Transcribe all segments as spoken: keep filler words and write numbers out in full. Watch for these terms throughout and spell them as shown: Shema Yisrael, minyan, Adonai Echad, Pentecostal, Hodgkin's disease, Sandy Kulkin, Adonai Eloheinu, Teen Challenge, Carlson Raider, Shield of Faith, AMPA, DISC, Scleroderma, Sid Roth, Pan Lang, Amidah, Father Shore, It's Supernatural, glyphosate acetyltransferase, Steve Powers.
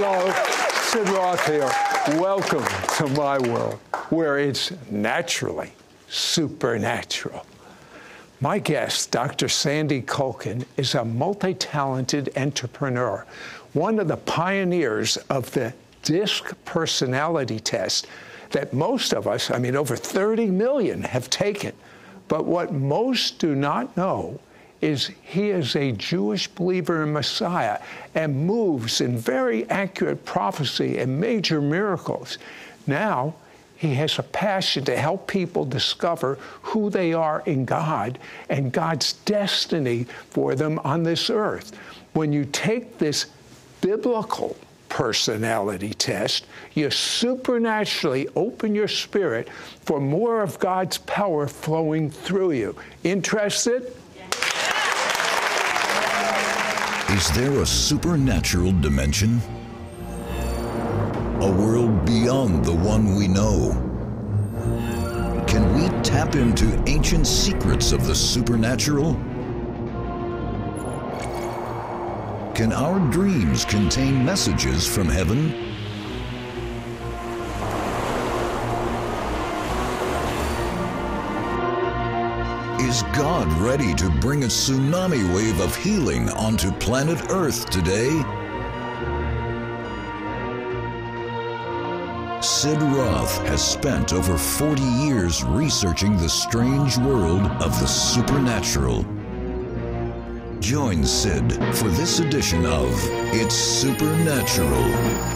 Hello, Sid Roth here. Welcome to my world, where it's naturally supernatural. My guest, Doctor Sandy Kulkin, is a multi-talented entrepreneur, one of the pioneers of the DISC personality test that most of us, I mean, over thirty million have taken. But what most do not know is he is a Jewish believer in Messiah and moves in very accurate prophecy and major miracles. Now, he has a passion to help people discover who they are in God and God's destiny for them on this earth. When you take this biblical personality test, you supernaturally open your spirit for more of God's power flowing through you. Interested? Is there a supernatural dimension? A world beyond the one we know? Can we tap into ancient secrets of the supernatural? Can our dreams contain messages from heaven? Is God ready to bring a tsunami wave of healing onto planet Earth today? Sid Roth has spent over forty years researching the strange world of the supernatural. Join Sid for this edition of It's Supernatural.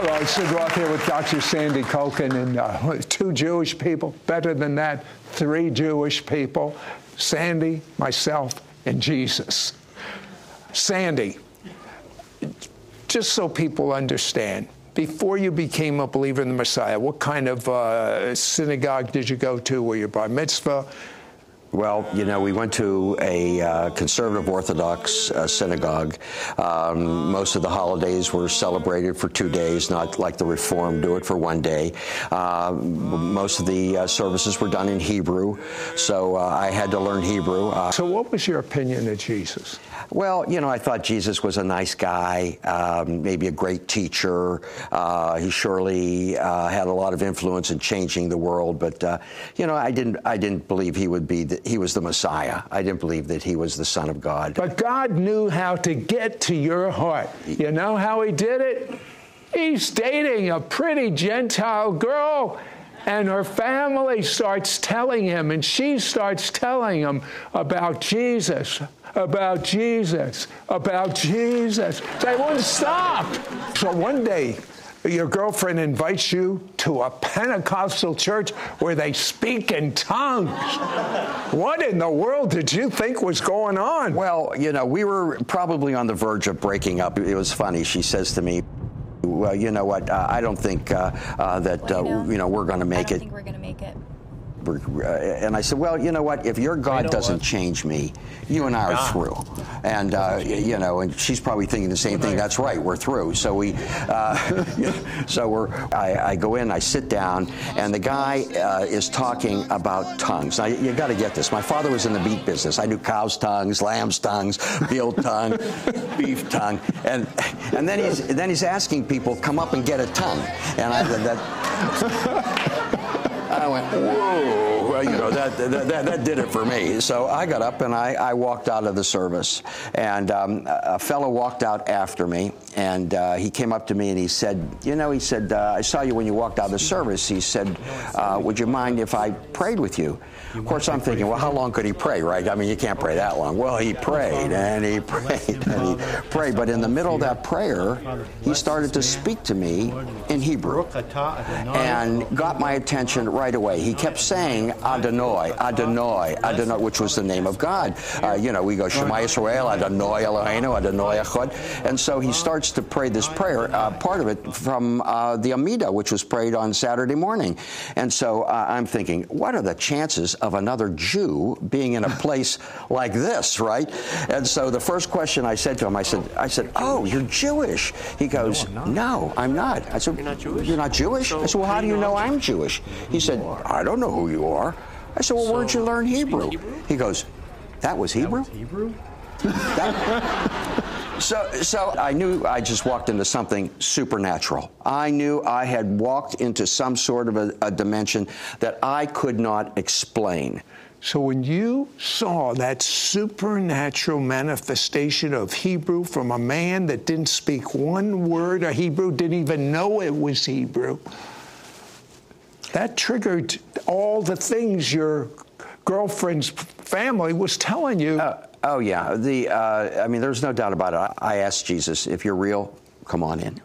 Hello, Sid Roth here with Doctor Sandy Kulkin and uh, two Jewish people, better than that, three Jewish people, Sandy, myself, and Jesus. Sandy, just so people understand, before you became a believer in the Messiah, what kind of uh, synagogue did you go to? Were you bar mitzvah? Well, you know, we went to a uh, conservative Orthodox uh, synagogue. Um, most of the holidays were celebrated for two days, not like the Reform, do it for one day. Uh, most of the uh, services were done in Hebrew, so uh, I had to learn Hebrew. Uh, so what was your opinion of Jesus? Well, you know, I thought Jesus was a nice guy, um, maybe a great teacher. Uh, he surely uh, had a lot of influence in changing the world, but, uh, you know, I didn't, I didn't believe he would be the He was the Messiah. I didn't believe that he was the Son of God. But God knew how to get to your heart. You know how he did it? He's dating a pretty Gentile girl, and her family starts telling him, and she starts telling him about Jesus, about Jesus, about Jesus. They wouldn't stop. So one day, your girlfriend invites you to a Pentecostal church where they speak in tongues. What in the world did you think was going on? Well, you know, we were probably on the verge of breaking up. It was funny. She says to me, well, you know what? Uh, I don't think uh, uh, that, uh, well, you, know, you know, we're going to make it. I don't it. think we're going to make it. And I said, well, you know what? If your God doesn't change me, you and I are through. And, uh, you know, and she's probably thinking the same thing. That's right. We're through. So we, uh, so we're, I, I go in, I sit down, and the guy uh, is talking about tongues. Now, you got to get this. My father was in the meat business. I knew cow's tongues, lamb's tongues, veal tongue, beef tongue. And and then he's, then he's asking people, come up and get a tongue. And I said that. I went, whoa, well, you know, that, that, that, that did it for me. So I got up and I, I walked out of the service. And um, a fellow walked out after me, and uh, he came up to me and he said, you know, he said, uh, I saw you when you walked out of the service. He said, uh, would you mind if I prayed with you? Of course, I'm thinking, well, how long could he pray, right? I mean, you can't pray that long. Well, he prayed and he prayed and he prayed. But in the middle of that prayer, he started to speak to me in Hebrew and got my attention right away. He kept saying Adonai, Adonai, Adonai, which was the name of God. Uh, you know, we go Shema Yisrael, Adonai Eloheinu, Adonai Echad. And so he starts to pray this prayer, uh, part of it from uh, the Amidah, which was prayed on Saturday morning. And so uh, I'm thinking, what are the chances of another Jew being in a place like this, right? And so the first question I said to him, I said, I said, oh, you're Jewish. He goes, no, I'm not. No, I'm not. I said, you're not Jewish? You're not Jewish? I said, well, how do you know I'm Jewish? He said, He said, I don't know who you are. I said, well, so, where'd you learn Hebrew? Hebrew? He goes, that was Hebrew? That was Hebrew? That, so, so I knew I just walked into something supernatural. I knew I had walked into some sort of a, a dimension that I could not explain. So when you saw that supernatural manifestation of Hebrew from a man that didn't speak one word of Hebrew, didn't even know it was Hebrew, that triggered all the things your girlfriend's family was telling you. Uh, oh, yeah. The, uh, I mean, there's no doubt about it. I asked Jesus, if you're real, come on in.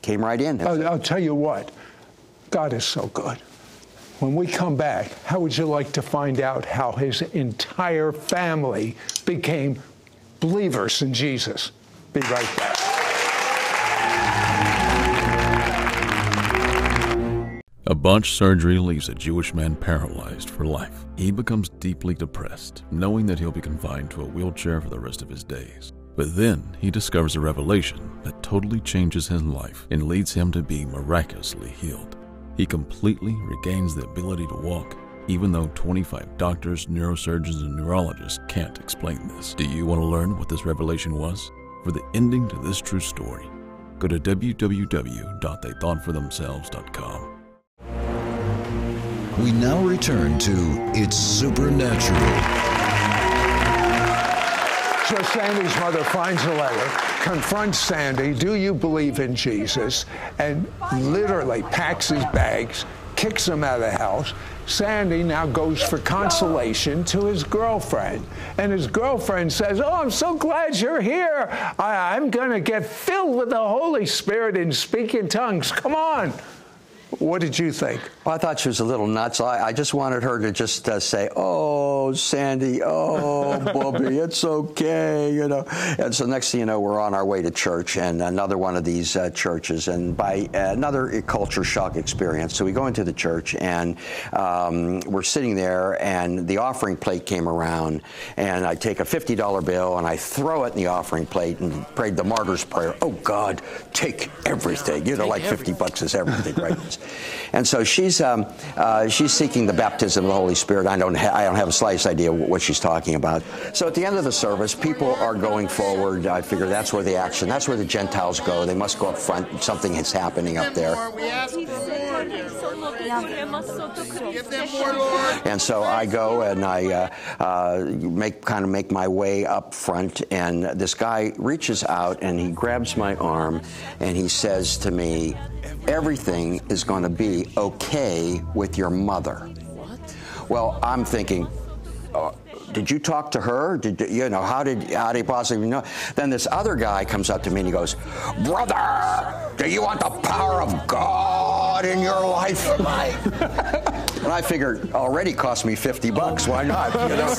Came right in. I'll, I'll tell you what. God is so good. When we come back, how would you like to find out how his entire family became believers in Jesus? Be right back. A botched surgery leaves a Jewish man paralyzed for life. He becomes deeply depressed, knowing that he'll be confined to a wheelchair for the rest of his days. But then he discovers a revelation that totally changes his life and leads him to be miraculously healed. He completely regains the ability to walk, even though twenty-five doctors, neurosurgeons, and neurologists can't explain this. Do you want to learn what this revelation was? For the ending to this true story, go to w w w dot they thought for themselves dot com. We now return to It's Supernatural. So Sandy's mother finds a letter, confronts Sandy, do you believe in Jesus? And literally packs his bags, kicks him out of the house. Sandy now goes for consolation to his girlfriend. And his girlfriend says, oh, I'm so glad you're here. I, I'm going to get filled with the Holy Spirit and speak in tongues. Come on. What did you think? Well, I thought she was a little nuts. I, I just wanted her to just uh, say, oh, Sandy, oh, Bubby, it's okay, you know. And so next thing you know, we're on our way to church and another one of these uh, churches, and by uh, another culture shock experience. So we go into the church, and um, we're sitting there, and the offering plate came around, and I take a fifty dollar bill, and I throw it in the offering plate and prayed the martyr's prayer. Oh, God, take everything. You know, take like everything. fifty bucks is everything, right? And so she's um, uh, she's seeking the baptism of the Holy Spirit. I don't ha I don't have the slightest idea what she's talking about. So at the end of the service, people are going forward. I figure that's where the action. That's where the Gentiles go. They must go up front. Something is happening up there. And so I go and I uh, uh, make kind of make my way up front. And this guy reaches out and he grabs my arm and he says to me, everything is going to be okay with your mother. What? Well, I'm thinking, uh, did you talk to her? Did you know how did how did you possibly know? Then this other guy comes up to me and he goes, brother, do you want the power of God in your life? And I figured already cost me fifty bucks. Why not? You know?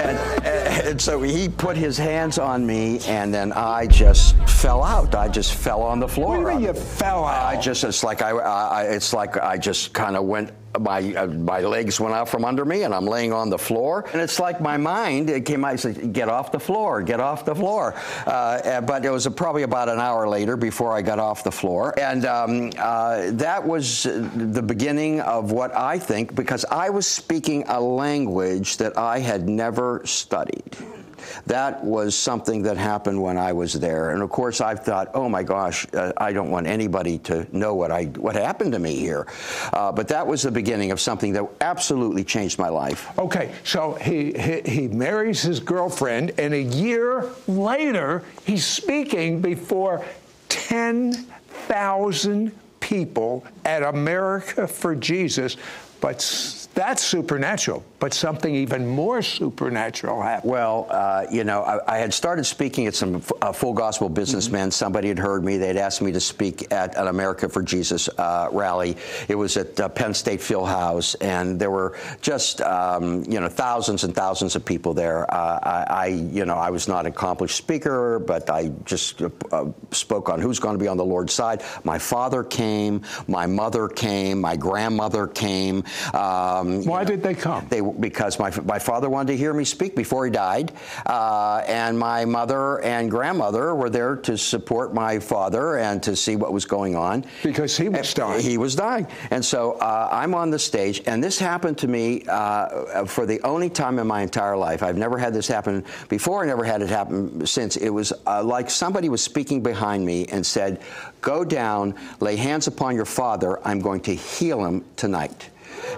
And, and, and so he put his hands on me, and then I just fell out. I just fell on the floor. What do you mean you fell out? I just it's like I, I it's like I just kind of went. My uh, my legs went out from under me, and I'm laying on the floor. And it's like my mind it came out. It said, "Get off the floor! Get off the floor!" Uh, but it was probably about an hour later before I got off the floor, and um, uh, that was the beginning of what I think, because I was speaking a language that I had never studied. That was something that happened when I was there. And, of course, I thought, oh, my gosh, uh, I don't want anybody to know what I what happened to me here. Uh, but that was the beginning of something that absolutely changed my life. Okay, so he, he, he marries his girlfriend, and a year later, he's speaking before ten thousand people at America for Jesus. But that's supernatural, but something even more supernatural happened. Well, uh, you know, I, I had started speaking at some uh, full gospel businessmen. Mm-hmm. Somebody had heard me. They'd asked me to speak at an America for Jesus uh, rally. It was at uh, Penn State Fieldhouse, and there were just, um, you know, thousands and thousands of people there. Uh, I, I, you know, I was not an accomplished speaker, but I just uh, uh, spoke on who's going to be on the Lord's side. My father came. My mother came. My grandmother came. Um, Um, Why you know, did they come? They because my my father wanted to hear me speak before he died, uh, and my mother and grandmother were there to support my father and to see what was going on because he was and, dying. He was dying, and so uh, I'm on the stage, and this happened to me uh, for the only time in my entire life. I've never had this happen before. I never had it happen since. It was uh, like somebody was speaking behind me and said, "Go down, lay hands upon your father. I'm going to heal him tonight."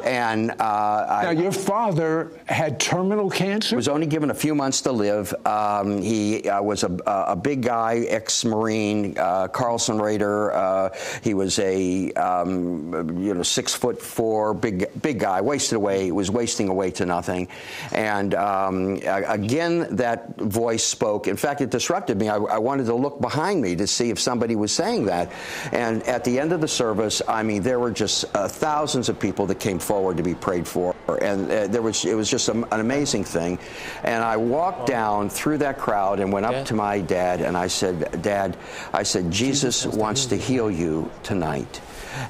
And uh, now, I, your father had terminal cancer? Was only given a few months to live. Um, he uh, was a, a big guy, ex-Marine, uh, Carlson Raider. Uh, he was a um, you know six foot four, big big guy, wasted away, was wasting away to nothing. And um, again, that voice spoke. In fact, it disrupted me. I, I wanted to look behind me to see if somebody was saying that. And at the end of the service, I mean, there were just uh, thousands of people that came forward to be prayed for, and uh, there was it was just a, an amazing thing. And I walked down through that crowd and went up yeah. to my dad, and I said, "Dad," I said, "Jesus, Jesus wants to heal you tonight."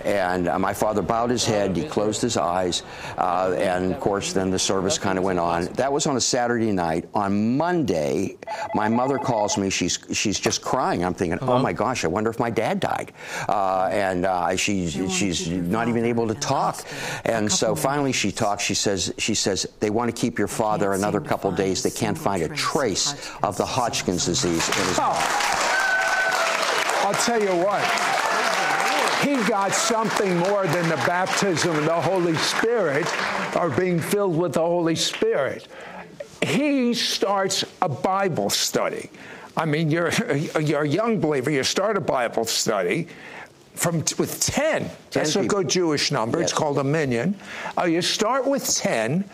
And uh, my father bowed his head, he closed his eyes, uh, and of course then the service kind of went on. That was on a Saturday night. On Monday, my mother calls me. She's she's just crying. I'm thinking, uh-huh. oh my gosh, I wonder if my dad died. Uh, and uh, she's she's not even able to talk. And so finally she talks. She says she says they want to keep your father another couple days. They can't find a trace of the Hodgkin's disease in his body. Oh. I'll tell you what. He got something more than the baptism of the Holy Spirit or being filled with the Holy Spirit. He starts a Bible study. I mean, you're, you're a young believer. You start a Bible study from with ten. That's ten a people. Good Jewish number. Yes. It's called a minyan. Uh, you start with ten,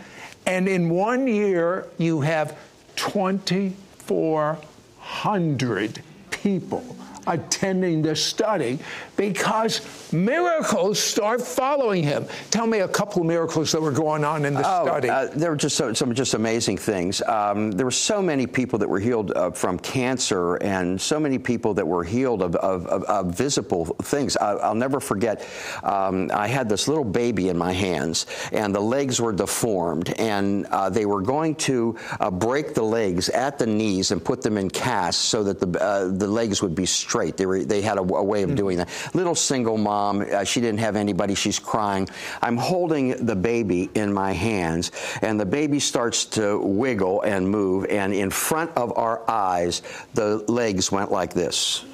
and in one year, you have twenty-four hundred people attending the study because miracles start following him. Tell me a couple of miracles that were going on in the oh, study. Uh, there were just so, some just amazing things. Um, there were so many people that were healed uh, from cancer, and so many people that were healed of, of, of, of visible things. I, I'll never forget, um, I had this little baby in my hands, and the legs were deformed, and uh, they were going to uh, break the legs at the knees and put them in casts so that the, uh, the legs would be straight. They were, they had a, a way of doing that. Little single mom, uh, she didn't have anybody. She's crying. I'm holding the baby in my hands, and the baby starts to wiggle and move, and in front of our eyes, the legs went like this.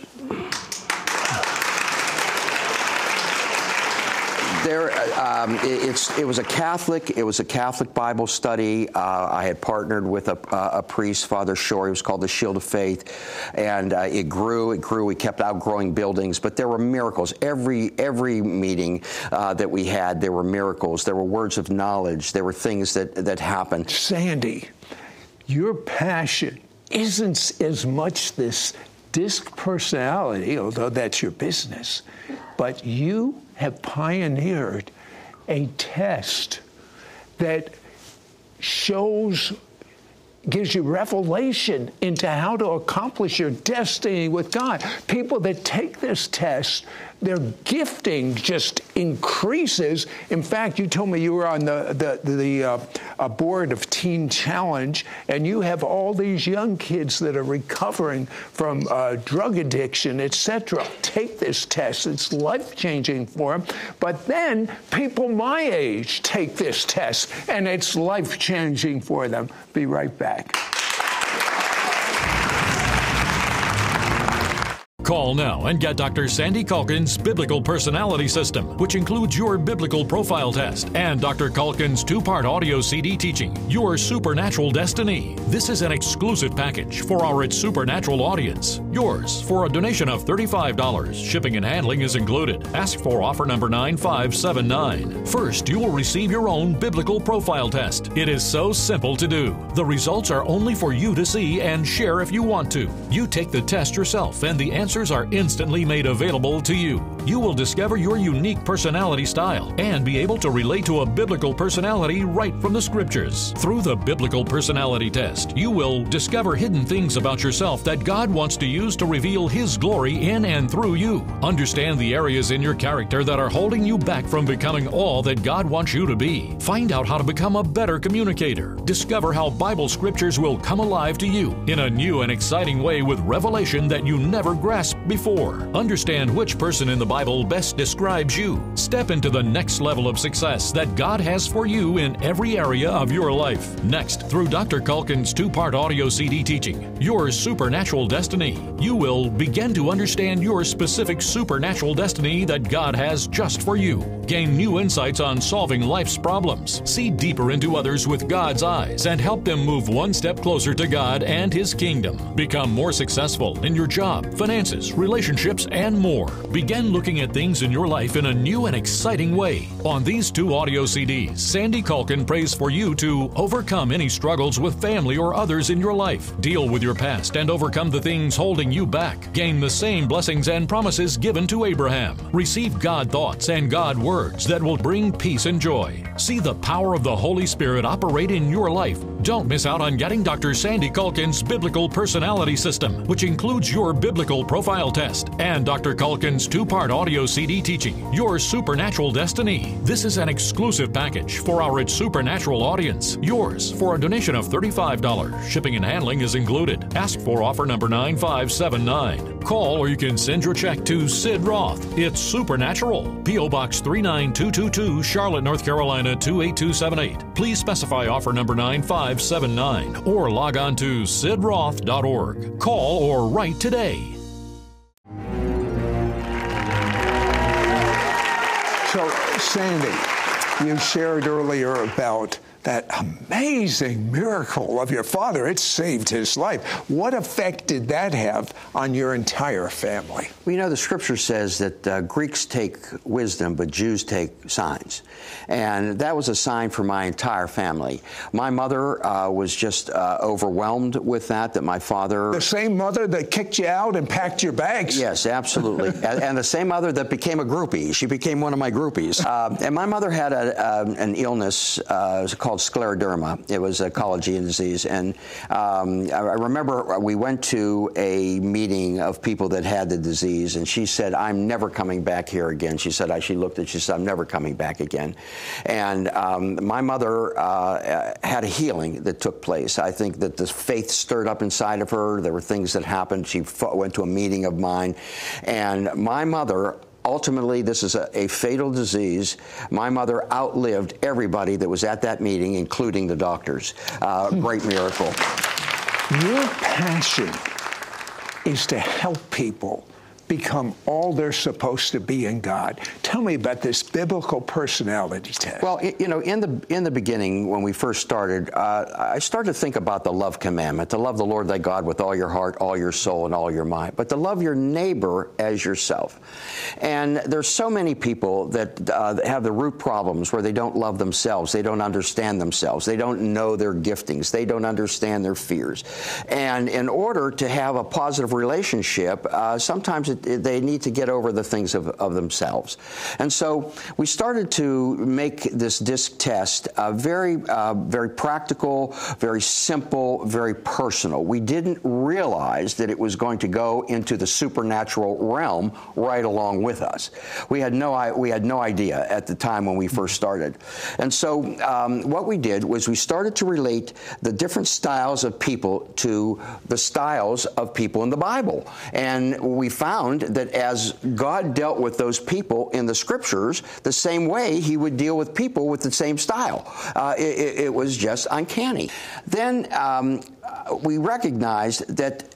There, um, it, it's, it was a Catholic. It was a Catholic Bible study. Uh, I had partnered with a, uh, a priest, Father Shore. He was called the Shield of Faith, and uh, it grew. It grew. We kept outgrowing buildings, but there were miracles every every meeting uh, that we had. There were miracles. There were words of knowledge. There were things that that happened. Sandy, your passion isn't as much this DISC personality, although that's your business, but you have pioneered a test that shows, gives you revelation into how to accomplish your destiny with God. People that take this test, their gifting just increases. In fact, you told me you were on the, the, the uh, uh, board of Teen Challenge, and you have all these young kids that are recovering from uh, drug addiction, et cetera. Take this test. It's life-changing for them. But then people my age take this test, and it's life-changing for them. Be right back. Call now and get Doctor Sandy Kulkin's Biblical Personality System, which includes your Biblical Profile Test and Doctor Kulkin's two-part audio C D teaching, Your Supernatural Destiny. This is an exclusive package for our It's Supernatural audience. Yours for a donation of thirty-five dollars. Shipping and handling is included. Ask for offer number nine five seven nine. First, you will receive your own Biblical Profile Test. It is so simple to do. The results are only for you to see and share if you want to. You take the test yourself, and the answer are instantly made available to you. you will discover your unique personality style and be able to relate to a biblical personality right from the Scriptures. Through the Biblical Personality Test, you will discover hidden things about yourself that God wants to use to reveal His glory in and through you. Understand the areas in your character that are holding you back from becoming all that God wants you to be. Find out how to become a better communicator. Discover how Bible Scriptures will come alive to you in a new and exciting way with revelation that you never grasped before. Understand which person in the Bible best describes you. Step into the next level of success that God has for you in every area of your life. Next, through Doctor Kulkin's two-part audio C D teaching, Your Supernatural Destiny, you will begin to understand your specific supernatural destiny that God has just for you. Gain new insights on solving life's problems. See deeper into others with God's eyes and help them move one step closer to God and His kingdom. Become more successful in your job, finances, relationships, and more. Begin looking at things in your life in a new and exciting way. On these two audio C Ds, Sandy Kulkin prays for you to overcome any struggles with family or others in your life. Deal with your past and overcome the things holding you back. Gain the same blessings and promises given to Abraham. Receive God thoughts and God words. Words that will bring peace and joy. See the power of the Holy Spirit operate in your life. Don't miss out on getting Doctor Sandy Kulkin's Biblical Personality System, which includes your Biblical Profile Test and Doctor Kulkin's two-part audio C D teaching, Your Supernatural Destiny. This is an exclusive package for our It's Supernatural audience. Yours for a donation of thirty-five dollars. Shipping and handling is included. Ask for offer number nine five seven nine. Call or you can send your check to Sid Roth. It's Supernatural. P O Box three nine two two two, Charlotte, North Carolina two eight two seven eight. Please specify offer number nine five seven nine or log on to sid roth dot org. Call or write today. So, Sandy, you shared earlier about that amazing miracle of your father. It saved his life. What effect did that have on your entire family? Well, you know, the Scripture says that uh, Greeks take wisdom, but Jews take signs. And that was a sign for my entire family. My mother uh, was just uh, overwhelmed with that, that my father... The same mother that kicked you out and packed your bags. Yes, absolutely. and, and the same mother that became a groupie. She became one of my groupies. Uh, and my mother had a, uh, an illness uh, it was called Scleroderma. It was a Hodgkin's disease. And um, I remember we went to a meeting of people that had the disease, and she said, I'm never coming back here again. She said, I, she looked at, she said, I'm never coming back again. And um, my mother uh, had a healing that took place. I think that the faith stirred up inside of her. There were things that happened. She fought, went to a meeting of mine. And my mother, ultimately, this is a, a fatal disease. My mother outlived everybody that was at that meeting, including the doctors. Uh, great miracle. Your passion is to help people become all they're supposed to be in God. Tell me about this biblical personality test. Well, you know, in the in the beginning, when we first started, uh, I started to think about the love commandment, to love the Lord thy God with all your heart, all your soul, and all your mind, but to love your neighbor as yourself. And there's so many people that, uh, that have the root problems where they don't love themselves, they don't understand themselves, they don't know their giftings, they don't understand their fears. And in order to have a positive relationship, uh, sometimes it they need to get over the things of, of themselves. And so we started to make this D I S C test uh, very, uh, very practical, very simple, very personal. We didn't realize that it was going to go into the supernatural realm right along with us. We had no, we had no idea at the time when we first started. And so um, what we did was we started to relate the different styles of people to the styles of people in the Bible. And we found that as God dealt with those people in the Scriptures, the same way He would deal with people with the same style. Uh, it, it was just uncanny. Then um, we recognized that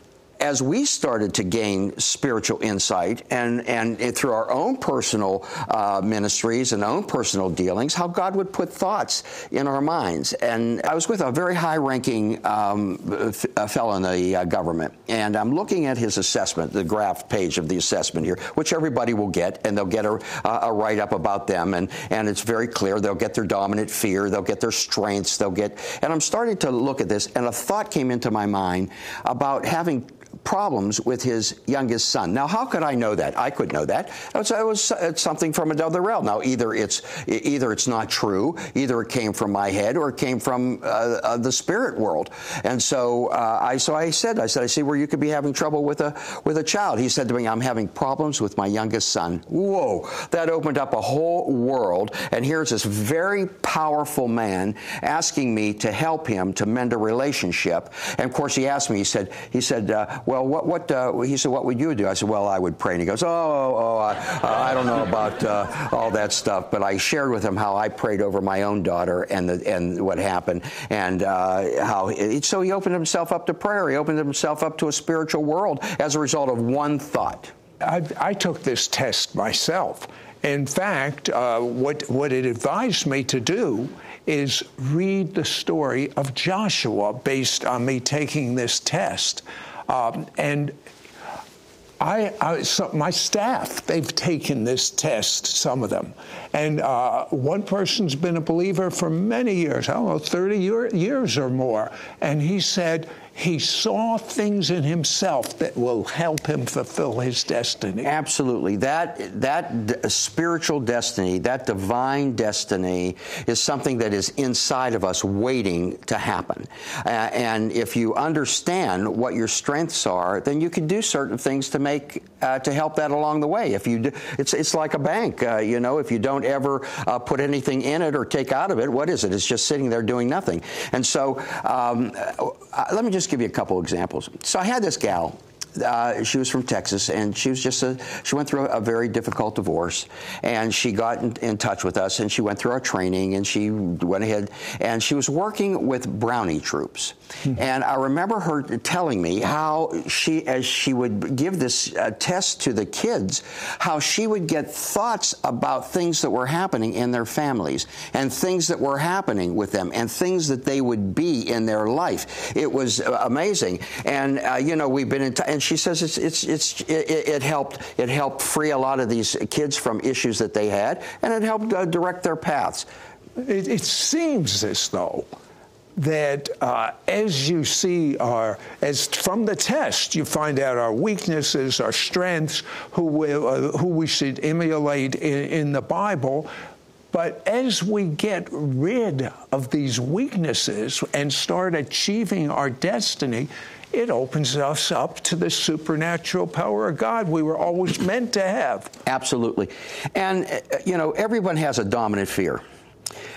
as we started to gain spiritual insight and, and it, through our own personal uh, ministries and own personal dealings, how God would put thoughts in our minds. And I was with a very high-ranking um, f a fellow in the uh, government, and I'm looking at his assessment, the graph page of the assessment here, which everybody will get, and they'll get a, a write-up about them, and, and it's very clear. They'll get their dominant fear, they'll get their strengths, they'll get... And I'm starting to look at this, and a thought came into my mind about having problems with his youngest son. Now, how could I know that? I could know that. It was something from another realm. Now, either it's either it's not true, either it came from my head, or it came from uh, uh, the spirit world. And so uh, I so I said I said I see where you could be having trouble with a with a child. He said to me, "I'm having problems with my youngest son." Whoa! That opened up a whole world. And here's this very powerful man asking me to help him to mend a relationship. And of course, he asked me. He said he said. Uh, Well, what, what, uh, he said, what would you do? I said, well, I would pray. And he goes, oh, oh, I, uh, I don't know about uh, all that stuff. But I shared with him how I prayed over my own daughter and the, and what happened. And uh, how, it, so he opened himself up to prayer. He opened himself up to a spiritual world as a result of one thought. I, I took this test myself. In fact, uh, what, what it advised me to do is read the story of Joshua based on me taking this test. Um, and I, I so my staff, they've taken this test, some of them. And uh, one person's been a believer for many years, I don't know, thirty year, years or more. And he said he saw things in himself that will help him fulfill his destiny. Absolutely. That, that spiritual destiny, that divine destiny is something that is inside of us waiting to happen. Uh, and if you understand what your strengths are, then you can do certain things to make, uh, to help that along the way. If you do, it's, it's like a bank, uh, you know, if you don't ever uh, put anything in it or take out of it, what is it? It's just sitting there doing nothing. And so um, uh, let me just give you a couple examples. So I had this gal. Uh, she was from Texas, and she was just a, she went through a, a very difficult divorce, and she got in, in touch with us, and she went through our training, and she went ahead, and she was working with brownie troops. Mm-hmm. And I remember her telling me how she, as she would give this uh, test to the kids, how she would get thoughts about things that were happening in their families, and things that were happening with them, and things that they would be in their life. It was uh, amazing. And uh, you know, we've been in t- and she says it's it's it's it, it helped it helped free a lot of these kids from issues that they had, and it helped uh, direct their paths. It, it seems as though that uh, as you see our as from the test, you find out our weaknesses, our strengths, who we, uh, who we should emulate in, in the Bible. But as we get rid of these weaknesses and start achieving our destiny, it opens us up to the supernatural power of God we were always meant to have. Absolutely. And, you know, everyone has a dominant fear.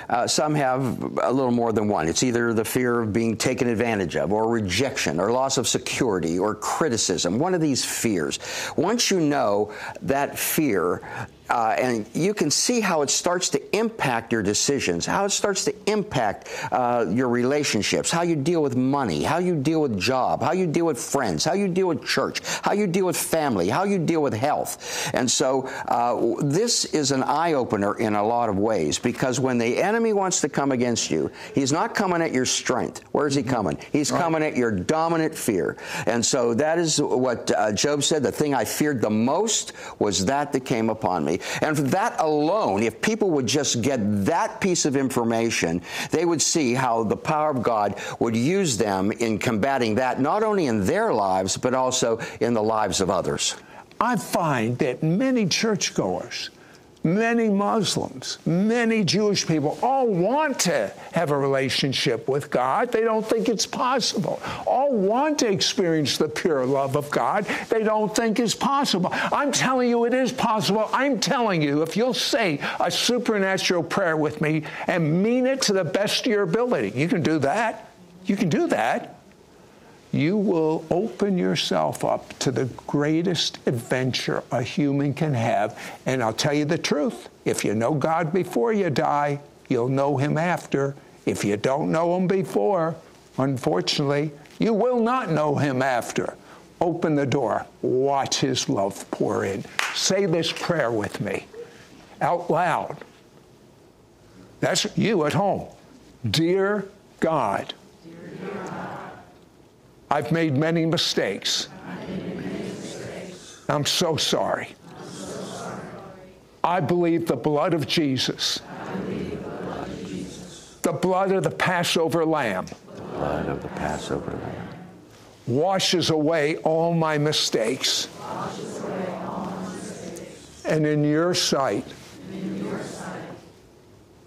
Uh, some have a little more than one. It's either the fear of being taken advantage of, or rejection, or loss of security, or criticism. One of these fears. Once you know that fear, uh, and you can see how it starts to impact your decisions, how it starts to impact uh, your relationships, how you deal with money, how you deal with job, how you deal with friends, how you deal with church, how you deal with family, how you deal with health. And so uh, this is an eye-opener in a lot of ways, because when the enemy He wants to come against you, he's not coming at your strength. Where is he coming? He's right. coming at your dominant fear. And so that is what uh, Job said, the thing I feared the most was that that came upon me. And for that alone, if people would just get that piece of information, they would see how the power of God would use them in combating that, not only in their lives, but also in the lives of others. I find that many churchgoers, many Muslims, many Jewish people all want to have a relationship with God. They don't think it's possible. All want to experience the pure love of God. They don't think it's possible. I'm telling you it is possible. I'm telling you, if you'll say a supernatural prayer with me and mean it to the best of your ability, you can do that. You can do that. You will open yourself up to the greatest adventure a human can have. And I'll tell you the truth. If you know God before you die, you'll know him after. If you don't know him before, unfortunately, you will not know him after. Open the door. Watch his love pour in. Say this prayer with me out loud. That's you at home. Dear God. Dear God. I've made many mistakes. Made many mistakes. I'm, so I'm so sorry. I believe the blood of Jesus, the blood of, Jesus. The blood of the Passover lamb, the blood of the Passover lamb washes away all my mistakes. Washes away all my mistakes. And in your sight, in your sight,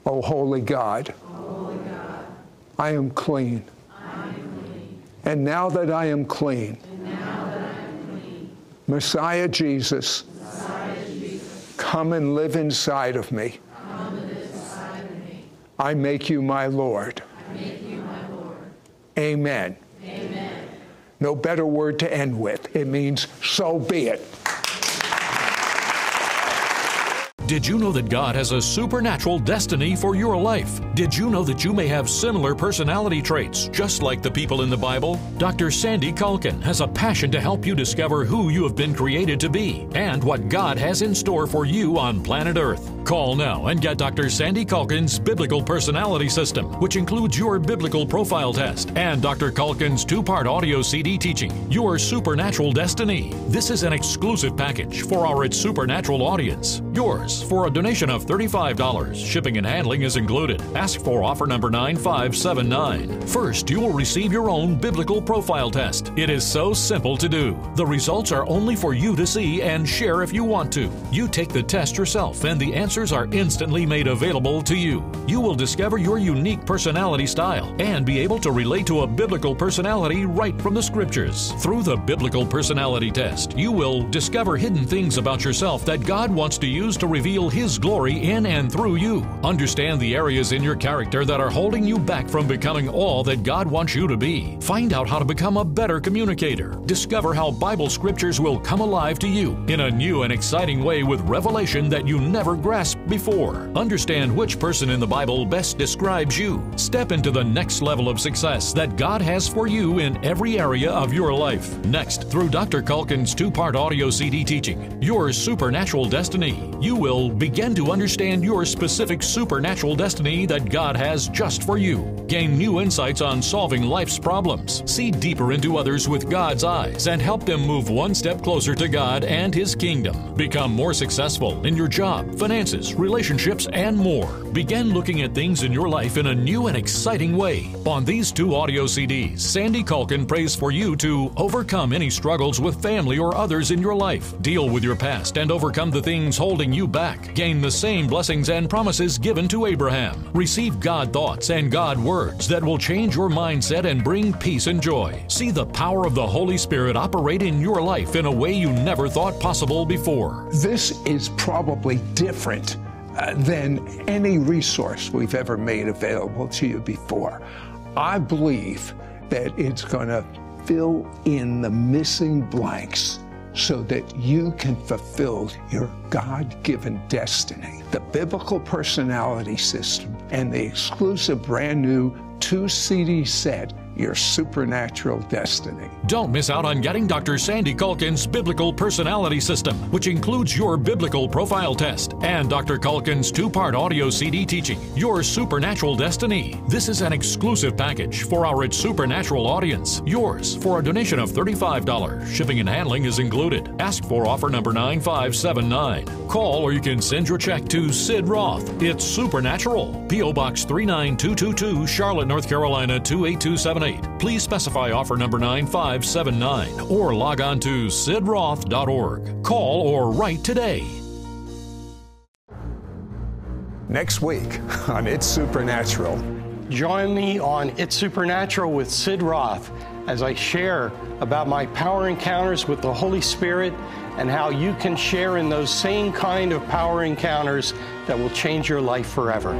O holy God, O holy God, I am clean. I am clean. And now that I am clean, and now that I am clean, Messiah Jesus, Messiah Jesus, come and live inside of me. Come and live inside of me. I make you my Lord. I make you my Lord. Amen. Amen. No better word to end with. It means, so be it. Did you know that God has a supernatural destiny for your life? Did you know that you may have similar personality traits, just like the people in the Bible? Doctor Sandy Kulkin has a passion to help you discover who you have been created to be and what God has in store for you on planet Earth. Call now and get Doctor Sandy Kulkin's Biblical Personality System, which includes your Biblical Profile Test and Doctor Kulkin's two-part audio C D teaching, Your Supernatural Destiny. This is an exclusive package for our It's Supernatural audience. Yours for a donation of thirty-five dollars. Shipping and handling is included. Ask for offer number nine five seven nine. First, you will receive your own Biblical Profile Test. It is so simple to do. The results are only for you to see and share if you want to. You take the test yourself, and the answers are instantly made available to you. You will discover your unique personality style and be able to relate to a biblical personality right from the Scriptures. Through the Biblical Personality Test, you will discover hidden things about yourself that God wants to use to reveal Reveal His glory in and through you. Understand the areas in your character that are holding you back from becoming all that God wants you to be. Find out how to become a better communicator. Discover how Bible scriptures will come alive to you in a new and exciting way with revelation that you never grasped before. Understand which person in the Bible best describes you. Step into the next level of success that God has for you in every area of your life. Next, through Doctor Kulkin's two-part audio C D teaching, Your Supernatural Destiny, you will begin to understand your specific supernatural destiny that God has just for you. Gain new insights on solving life's problems. See deeper into others with God's eyes and help them move one step closer to God and His kingdom. Become more successful in your job, finances, relationships, and more. Begin looking at things in your life in a new and exciting way. On these two audio C Ds, Sandy Kulkin prays for you to overcome any struggles with family or others in your life. Deal with your past and overcome the things holding you back. Gain the same blessings and promises given to Abraham. Receive God thoughts and God words that will change your mindset and bring peace and joy. See the power of the Holy Spirit operate in your life in a way you never thought possible before. This is probably different uh, than any resource we've ever made available to you before. I believe that it's going to fill in the missing blanks so that you can fulfill your God-given destiny. The Biblical Personality System and the exclusive brand new two C D set, Your Supernatural Destiny. Don't miss out on getting Doctor Sandy Kulkin's Biblical Personality System, which includes your Biblical Profile Test and Doctor Kulkin's two-part audio C D teaching, Your Supernatural Destiny. This is an exclusive package for our It's Supernatural audience. Yours for a donation of thirty-five dollars. Shipping and handling is included. Ask for offer number nine five seven nine. Call or you can send your check to Sid Roth. It's Supernatural. P O Box three nine two two two, Charlotte, North Carolina two eight two seven eight. Please specify offer number nine five seven nine or log on to sid roth dot org. Call or write today. Next week on It's Supernatural. Join me on It's Supernatural with Sid Roth as I share about my power encounters with the Holy Spirit and how you can share in those same kind of power encounters that will change your life forever.